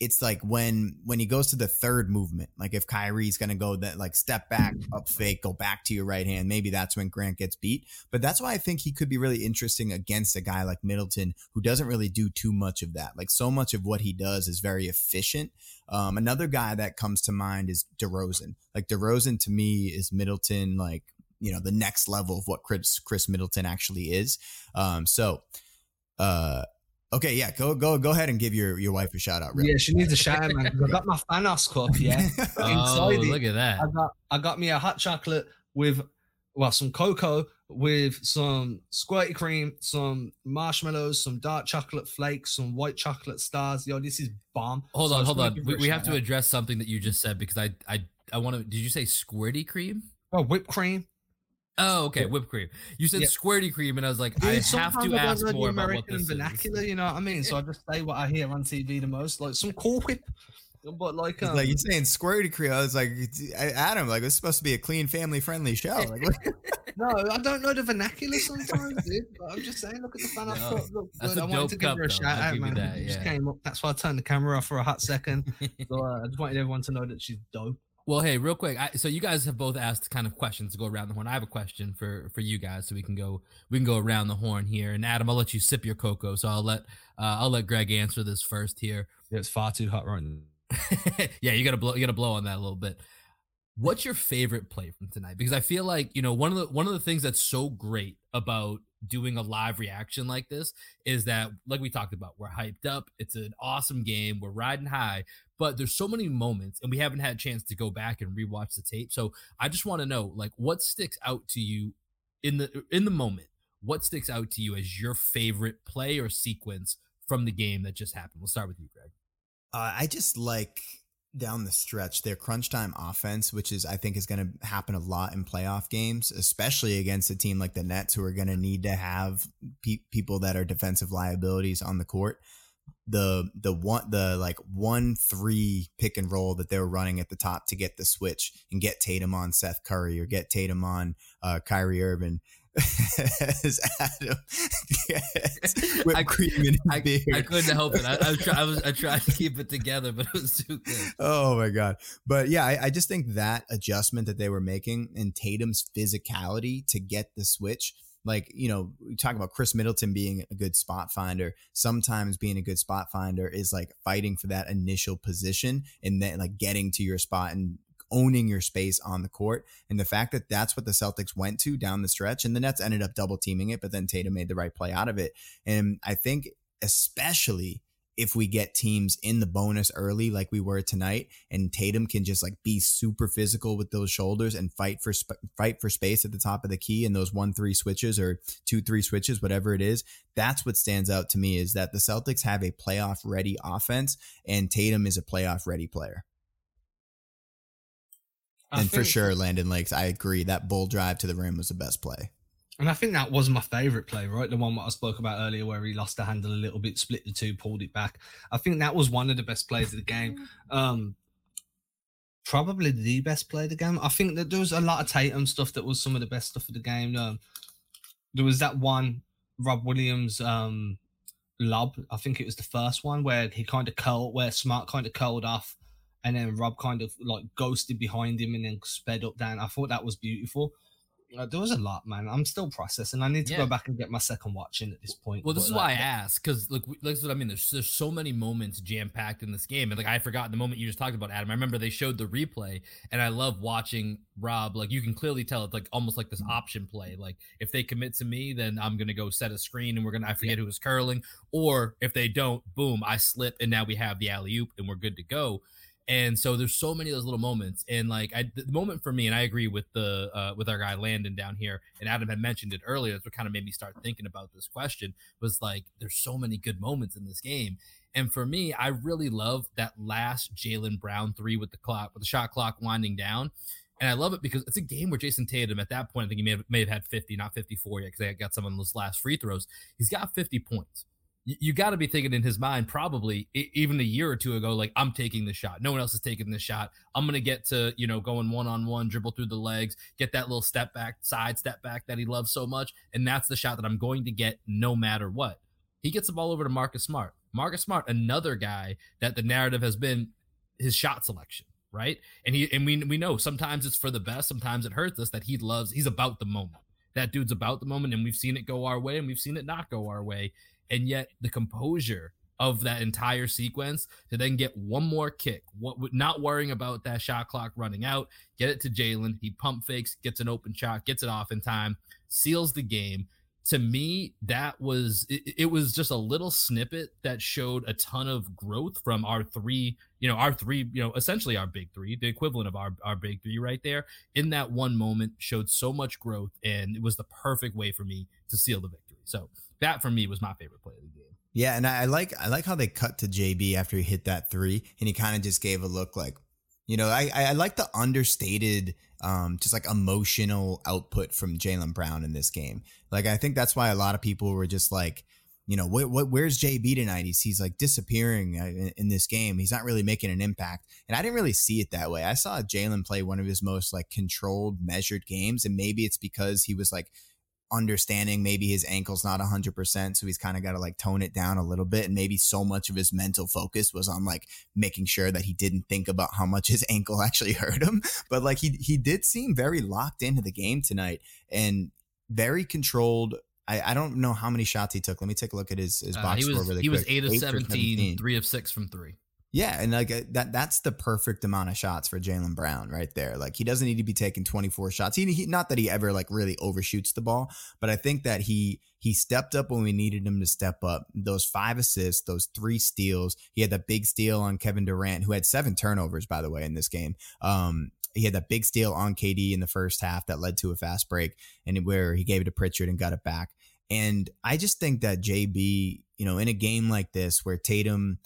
It's like when, when he goes to the third movement, like if Kyrie's going to go that like step back, up fake, go back to your right hand, maybe that's when Grant gets beat. But that's why I think he could be really interesting against a guy like Middleton, who doesn't really do too much of that. Like so much of what he does is very efficient. Um, another guy that comes to mind is DeRozan. Like DeRozan to me is Middleton, like, you know, the next level of what Khris, Khris Middleton actually is. Um, so, uh, Okay, yeah, go go go ahead and give your, your wife a shout out. Really. Yeah, she needs a shout out, man. I got my Thanos cup, yeah. oh, it, look at that! I got I got me a hot chocolate with, well, some cocoa with some squirty cream, some marshmallows, some dark chocolate flakes, some white chocolate stars. Yo, this is bomb. Hold so on, hold on. We, we have to address something that you just said because I I I want to. Did you say squirty cream? Oh, whipped cream. Oh, okay, whipped cream. You said yeah. squirty cream, and I was like, Dude, I have to ask more about what this vernacular, is. You know what I mean? So I just say what I hear on T V the most, like some Cool Whip. But like, um, like you're saying squirty cream. I was like, Adam, like it's supposed to be a clean, family-friendly show. Like, no, I don't know the vernacular sometimes, dude. But I'm just saying, look at the fan. No, I thought, look, dude, I wanted to give her a shout out, man. That, yeah. Just came up. That's why I turned the camera off for a hot second. So uh, I just wanted everyone to know that she's dope. Well, hey, real quick. I, so you guys have both asked kind of questions to go around the horn. I have a question for, for you guys, so we can go we can go around the horn here. And Adam, I'll let you sip your cocoa, so I'll let uh, I'll let Greg answer this first here. It's far too hot right now. yeah, you gotta blow you gotta blow on that a little bit. What's your favorite play from tonight? Because I feel like you know one of the one of the things that's so great about doing a live reaction like this is that, like we talked about, we're hyped up. It's an awesome game. We're riding high. But there's so many moments, and we haven't had a chance to go back and rewatch the tape. So I just want to know, like, what sticks out to you in the in the moment? What sticks out to you as your favorite play or sequence from the game that just happened? We'll start with you, Greg. Uh, I just like down the stretch their crunch time offense, which is I think is going to happen a lot in playoff games, especially against a team like the Nets, who are going to need to have pe- people that are defensive liabilities on the court. The the one the like one three pick and roll that they were running at the top to get the switch and get Tatum on Seth Curry or get Tatum on uh, Kyrie Irving. As Adam gets whipped cream in his beard. I, I couldn't help it. I, I, was try, I was I tried to keep it together, but it was too good. Oh my god! But yeah, I, I just think that adjustment that they were making and Tatum's physicality to get the switch like, you know, we talk about Khris Middleton being a good spot finder. Sometimes being a good spot finder is like fighting for that initial position and then like getting to your spot and owning your space on the court. And the fact that that's what the Celtics went to down the stretch, and the Nets ended up double teaming it, but then Tatum made the right play out of it. And I think especially if we get teams in the bonus early, like we were tonight, and Tatum can just like be super physical with those shoulders and fight for sp- fight for space at the top of the key and those one, three switches or two, three switches, whatever it is. That's what stands out to me, is that the Celtics have a playoff ready offense, and Tatum is a playoff ready player. I and for sure, Landon Lakes, I agree. That bull drive to the rim was the best play. And I think that was my favourite play, right? The one that I spoke about earlier where he lost the handle a little bit, split the two, pulled it back. I think that was one of the best plays of the game. Um, probably the best play of the game. I think that there was a lot of Tatum stuff that was some of the best stuff of the game. Um, there was that one, Rob Williams um, lob. I think it was the first one where he kind of curled, where Smart kind of curled off. And then Rob kind of like ghosted behind him and then sped up down. I thought that was beautiful. Uh, there was a lot, man. I'm still processing. I need to yeah. go back and get my second watch in at this point. Well, this but, is like, why I asked, because look, that's what I mean. There's there's so many moments jam packed in this game, and like I forgot the moment you just talked about, Adam. I remember they showed the replay, and I love watching Rob. Like you can clearly tell it's like almost like this option play. Like if they commit to me, then I'm gonna go set a screen, and we're gonna I forget yeah. who was curling, or if they don't, boom, I slip, and now we have the alley oop, and we're good to go. And so there's so many of those little moments, and like I, the moment for me, and I agree with the uh, with our guy Landon down here, and Adam had mentioned it earlier. That's what kind of made me start thinking about this question. Was like there's so many good moments in this game, and for me, I really love that last Jaylen Brown three with the clock, with the shot clock winding down, and I love it because it's a game where Jason Tatum at that point, I think he may have, may have had fifty, not fifty-four yet, because I got some on those last free throws. He's got fifty points. You got to be thinking in his mind, probably even a year or two ago, like, I'm taking this shot. No one else is taking this shot. I'm going to get to, you know, going one-on-one, dribble through the legs, get that little step back, side step back that he loves so much. And that's the shot that I'm going to get no matter what. He gets the ball over to Marcus Smart. Marcus Smart, another guy that the narrative has been his shot selection, right? And he and we we know sometimes it's for the best. Sometimes it hurts us that he loves. He's about the moment. That dude's about the moment, and we've seen it go our way, and we've seen it not go our way. And yet the composure of that entire sequence to then get one more kick, what, not worrying about that shot clock running out, get it to Jaylen. He pump fakes, gets an open shot, gets it off in time, seals the game. To me, that was it, it was just a little snippet that showed a ton of growth from our three, you know, our three, you know, essentially our big three, the equivalent of our, our big three right there. In that one moment showed so much growth, and it was the perfect way for me to seal the victory. So that for me was my favorite play of the game. Yeah, and I like I like how they cut to J B after he hit that three, and he kind of just gave a look like, you know, I I like the understated, um, just like emotional output from Jaylen Brown in this game. Like I think that's why a lot of people were just like, you know, what what where's J B tonight? He's he's like disappearing in, in this game. He's not really making an impact. And I didn't really see it that way. I saw Jaylen play one of his most like controlled, measured games, and maybe it's because he was like understanding maybe his ankle's not one hundred percent, so he's kind of got to like tone it down a little bit, and maybe so much of his mental focus was on like making sure that he didn't think about how much his ankle actually hurt him. But like he he did seem very locked into the game tonight and very controlled. I, I don't know how many shots he took. Let me take a look at his, his uh, box score really quick. He was eight of seventeen, three of six from three. Yeah, and like that that's the perfect amount of shots for Jaylen Brown right there. Like he doesn't need to be taking twenty-four shots. He, he not that he ever like really overshoots the ball, but I think that he he stepped up when we needed him to step up. Those five assists, those three steals. He had that big steal on Kevin Durant, who had seven turnovers, by the way, in this game. Um He had that big steal on K D in the first half that led to a fast break, and where he gave it to Pritchard and got it back. And I just think that J B, you know, in a game like this where Tatum,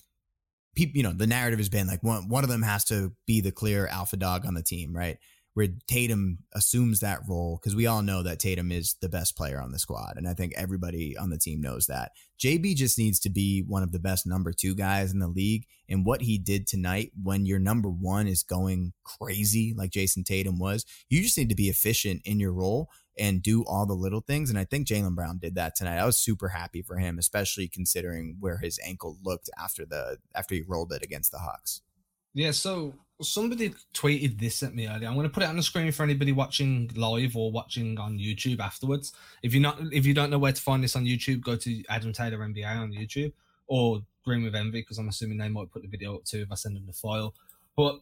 you know, the narrative has been like one, one of them has to be the clear alpha dog on the team, right? Where Tatum assumes that role, because we all know that Tatum is the best player on the squad. And I think everybody on the team knows that. J B just needs to be one of the best number two guys in the league. And what he did tonight, when your number one is going crazy like Jason Tatum was, you just need to be efficient in your role and do all the little things. And I think Jaylen Brown did that tonight. I was super happy for him, especially considering where his ankle looked after the after he rolled it against the Hawks. Yeah, so Somebody tweeted this at me earlier. I'm going to put it on the screen for anybody watching live or watching on YouTube afterwards. If you're not, if you don't know where to find this on YouTube, go to Adam Taylor N B A on YouTube or Green with Envy, because I'm assuming they might put the video up too if I send them the file. But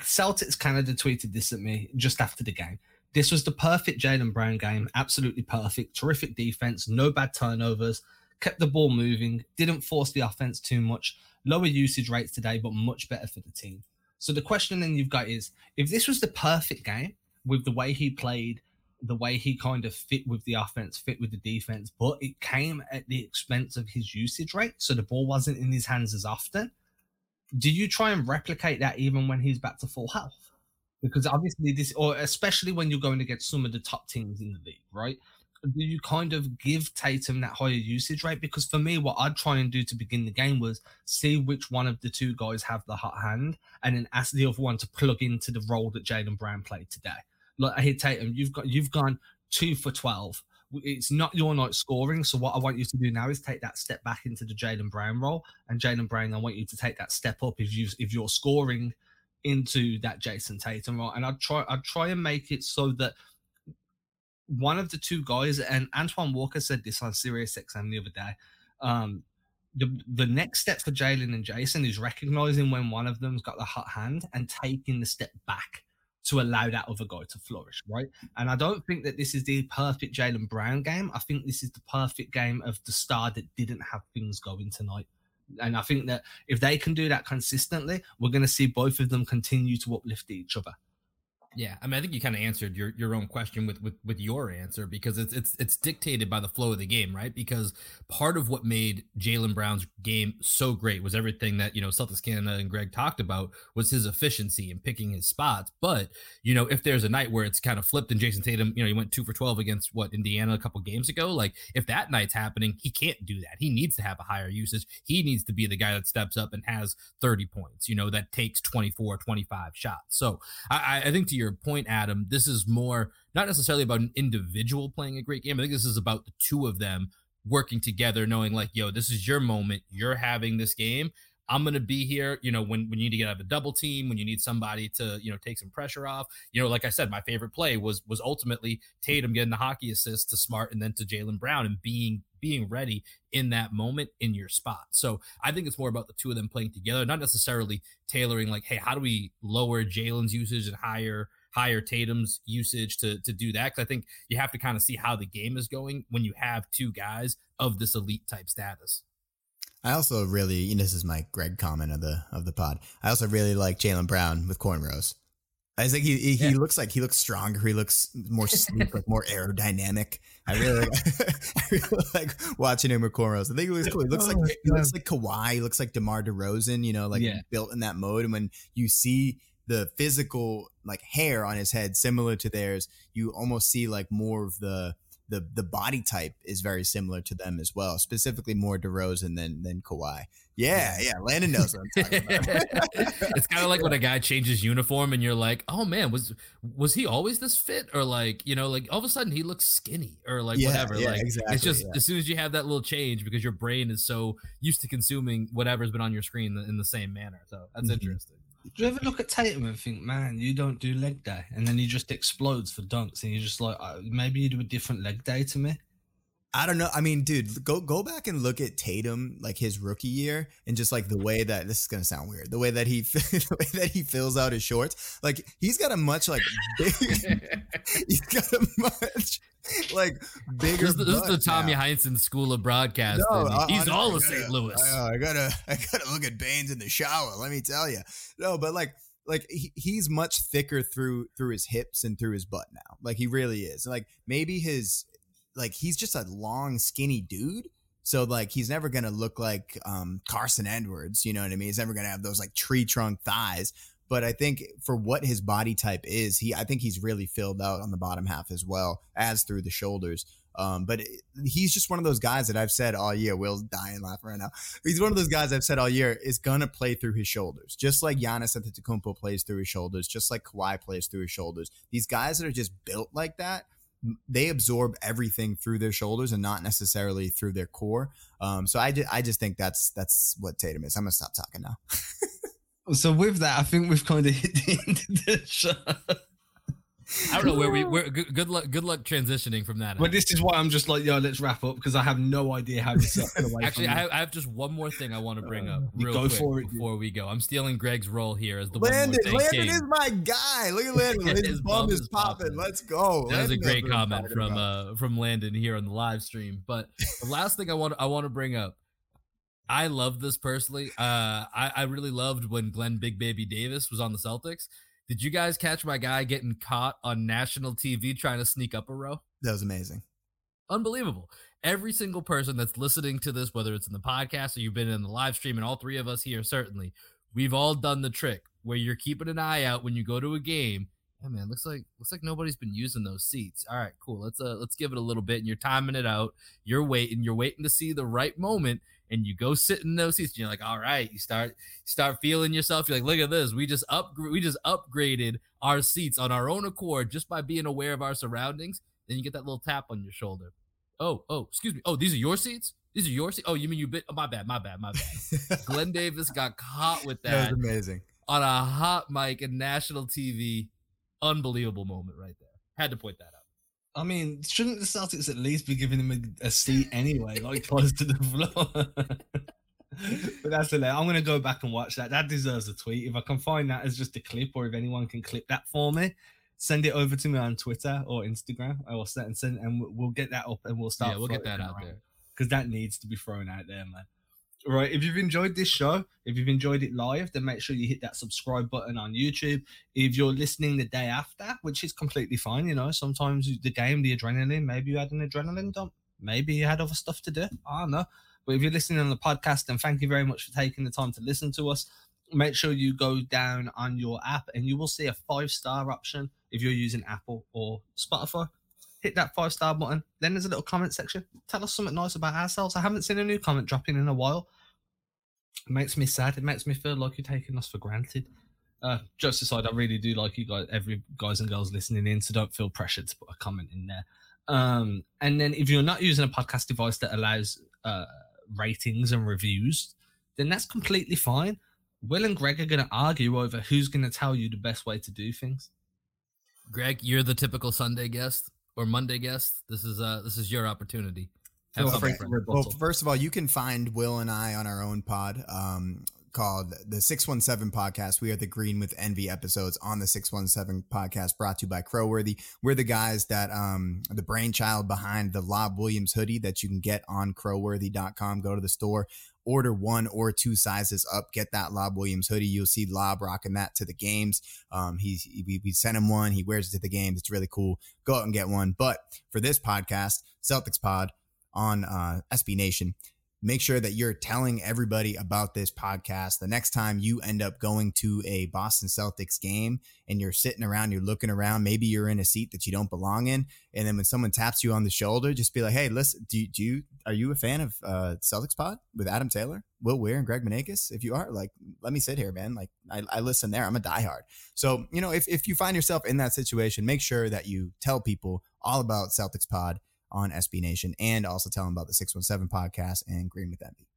Celtics Canada tweeted this at me just after the game. This was the perfect Jaylen Brown game. Absolutely perfect. Terrific defense. No bad turnovers. Kept the ball moving. Didn't force the offense too much. Lower usage rates today, but much better for the team. So the question then you've got is, if this was the perfect game with the way he played, the way he kind of fit with the offense, fit with the defense, but it came at the expense of his usage rate, so the ball wasn't in his hands as often, do you try and replicate that even when he's back to full health? Because obviously this, or especially when you're going against some of the top teams in the league, right? Do you kind of give Tatum that higher usage rate? Because for me, what I'd try and do to begin the game was see which one of the two guys have the hot hand and then ask the other one to plug into the role that Jaylen Brown played today. Like, I hear Tatum, you've got, you've gone two for twelve. It's not your night scoring. So what I want you to do now is take that step back into the Jaylen Brown role. And Jaylen Brown, I want you to take that step up if you, if you're scoring into that Jason Tatum role. And I'd try, I'd try and make it so that one of the two guys, and Antoine Walker said this on Sirius X M the other day, um, the, the next step for Jaylen and Jason is recognizing when one of them's got the hot hand and taking the step back to allow that other guy to flourish, right? And I don't think that this is the perfect Jaylen Brown game. I think this is the perfect game of the star that didn't have things going tonight. And I think that if they can do that consistently, we're going to see both of them continue to uplift each other. Yeah, I mean, I think you kind of answered your, your own question with, with, with your answer, because it's it's it's dictated by the flow of the game, right? Because part of what made Jaylen Brown's game so great was everything that, you know, Celtics Canada and Greg talked about, was his efficiency and picking his spots. But, you know, if there's a night where it's kind of flipped and Jason Tatum, you know, he went two for twelve against, what, Indiana a couple games ago? Like, if that night's happening, he can't do that. He needs to have a higher usage. He needs to be the guy that steps up and has thirty points, you know, that takes twenty-four, twenty-five shots. So I, I think to your point, Adam, this is more not necessarily about an individual playing a great game. I think this is about the two of them working together, knowing like, yo, this is your moment. You're having this game. I'm going to be here, you know, when, when you need to get out of a double team, when you need somebody to, you know, take some pressure off. You know, like I said, my favorite play was was ultimately Tatum getting the hockey assist to Smart and then to Jaylen Brown and being being ready in that moment in your spot. So I think it's more about the two of them playing together, not necessarily tailoring like, hey, how do we lower Jaylen's usage and higher higher Tatum's usage to, to do that? Because I think you have to kind of see how the game is going when you have two guys of this elite type status. I also really, and this is my Greg comment of the of the pod, I also really like Jaylen Brown with cornrows. I think he he, yeah. he looks like he looks stronger. He looks more sleek, like more aerodynamic. I really, I really like watching him with cornrows. I think he looks cool. He looks like he looks like Kawhi. He looks like DeMar DeRozan. You know, like yeah. built in that mode. And when you see the physical like hair on his head similar to theirs, you almost see like more of the. the the body type is very similar to them as well, specifically more DeRozan than than Kawhi. Yeah, yeah, Landon knows what I'm talking about. It's kind of like when a guy changes uniform and you're like, oh man, was was he always this fit? Or like, you know, like all of a sudden he looks skinny or like yeah, whatever. Yeah, like exactly, it's just yeah. as soon as you have that little change, because your brain is so used to consuming whatever's been on your screen in the same manner. So that's mm-hmm. interesting. Do you ever look at Tatum and think, man, you don't do leg day? And then he just explodes for dunks and you're just like, oh, maybe you do a different leg day to me. I don't know. I mean, dude, go go back and look at Tatum, like his rookie year, and just like the way that this is going to sound weird, the way that he the way that he fills out his shorts. Like he's got a much like big, he's got a much like bigger. This, this is the Tommy Heinsohn School of Broadcasting. No, I, he's honestly, all of Saint Louis. I, I gotta I gotta look at Baines in the shower. Let me tell you. No, but like. Like he, he's much thicker through through his hips and through his butt now. Like he really is. Like maybe his, like he's just a long skinny dude. So like he's never gonna look like um, Carson Edwards. You know what I mean? He's never gonna have those like tree trunk thighs. But I think for what his body type is, he I think he's really filled out on the bottom half as well as through the shoulders. Um, but it, he's just one of those guys that I've said all year. Will's dying laughing right now. He's one of those guys I've said all year is going to play through his shoulders, just like Giannis Antetokounmpo plays through his shoulders, just like Kawhi plays through his shoulders. These guys that are just built like that, they absorb everything through their shoulders and not necessarily through their core. Um, so I, ju- I just think that's that's what Tatum is. I'm going to stop talking now. So with that, I think we've kind of hit the end of the show. I don't know where we. We're, good luck. Good luck transitioning from that. But this is why I'm just like, yo, let's wrap up because I have no idea how to get away. Actually, I have, I have just one more thing I want to bring uh, up real go quick for it, before dude. we go. I'm stealing Greg's role here as the Landon. One more thing Landon king. Is my guy. Look at Landon. His, His bum is popping. popping. Let's go. That Landon was a great comment from uh, from Landon here on the live stream. But the last thing I want I want to bring up. I love this personally. Uh, I I really loved when Glenn Big Baby Davis was on the Celtics. Did you guys catch my guy getting caught on national T V trying to sneak up a row? That was amazing. Unbelievable. Every single person that's listening to this, whether it's in the podcast or you've been in the live stream, and all three of us here, certainly, we've all done the trick where you're keeping an eye out when you go to a game. Hey, man, looks like looks like nobody's been using those seats. All right, cool. Let's uh, let's give it a little bit, and you're timing it out. You're waiting. You're waiting to see the right moment, and you go sit in those seats. And you're like, all right. You start start feeling yourself. You're like, look at this. We just up we just upgraded our seats on our own accord just by being aware of our surroundings. Then you get that little tap on your shoulder. Oh, oh, excuse me. Oh, these are your seats? These are your seats? Oh, you mean you bit? Oh, my bad, my bad, my bad. Glenn Davis got caught with that. That was amazing. On a hot mic and national T V. Unbelievable moment right there. Had to point that out. I mean, shouldn't the Celtics at least be giving him a, a seat anyway, like close to the floor? But that's hilarious. I'm going to go back and watch that. That deserves a tweet. If I can find that as just a clip, or if anyone can clip that for me, send it over to me on Twitter or Instagram. I will send and and we'll get that up and we'll start. Yeah, we'll get that out there because that needs to be thrown out there, man. Right, if you've enjoyed this show, if you've enjoyed it live, then make sure you hit that subscribe button on YouTube. If you're listening the day after, which is completely fine, you know, sometimes the game, the adrenaline, maybe you had an adrenaline dump, maybe you had other stuff to do, I don't know. But if you're listening on the podcast, then thank you very much for taking the time to listen to us. Make sure you go down on your app and you will see a five-star option if you're using Apple or Spotify. Hit that five-star button. Then there's a little comment section. Tell us something nice about ourselves. I haven't seen a new comment dropping in a while. It makes me sad. It makes me feel like you're taking us for granted. Uh, jokes aside, I really do like you guys, every guys and girls listening in, so don't feel pressured to put a comment in there. Um, and then if you're not using a podcast device that allows uh, ratings and reviews, then that's completely fine. Will and Greg are going to argue over who's going to tell you the best way to do things. Greg, you're the typical Sunday guest or Monday guest. This is uh, this is your opportunity. Well, first, well, first of all, you can find Will and I on our own pod um, called the six one seven Podcast. We are the Green with Envy episodes on the six one seven Podcast, brought to you by Crowworthy. We're the guys that um, the brainchild behind the Rob Williams hoodie that you can get on crowworthy dot com. Go to the store, order one or two sizes up, get that Lob Williams hoodie. You'll see Lob rocking that to the games. Um, he's, he, we sent him one. He wears it to the games. It's really cool. Go out and get one. But for this podcast, Celtics Pod on uh, S B Nation, make sure that you're telling everybody about this podcast. The next time you end up going to a Boston Celtics game and you're sitting around, you're looking around, maybe you're in a seat that you don't belong in. And then when someone taps you on the shoulder, just be like, hey, listen, do, do you, are you a fan of uh, Celtics Pod with Adam Taylor, Will Weir, and Greg Manakis? If you are, like, let me sit here, man. Like, I, I listen there. I'm a diehard. So, you know, if, if you find yourself in that situation, make sure that you tell people all about Celtics Pod on S B Nation, and also tell them about the six one seven Podcast and Green with Envy.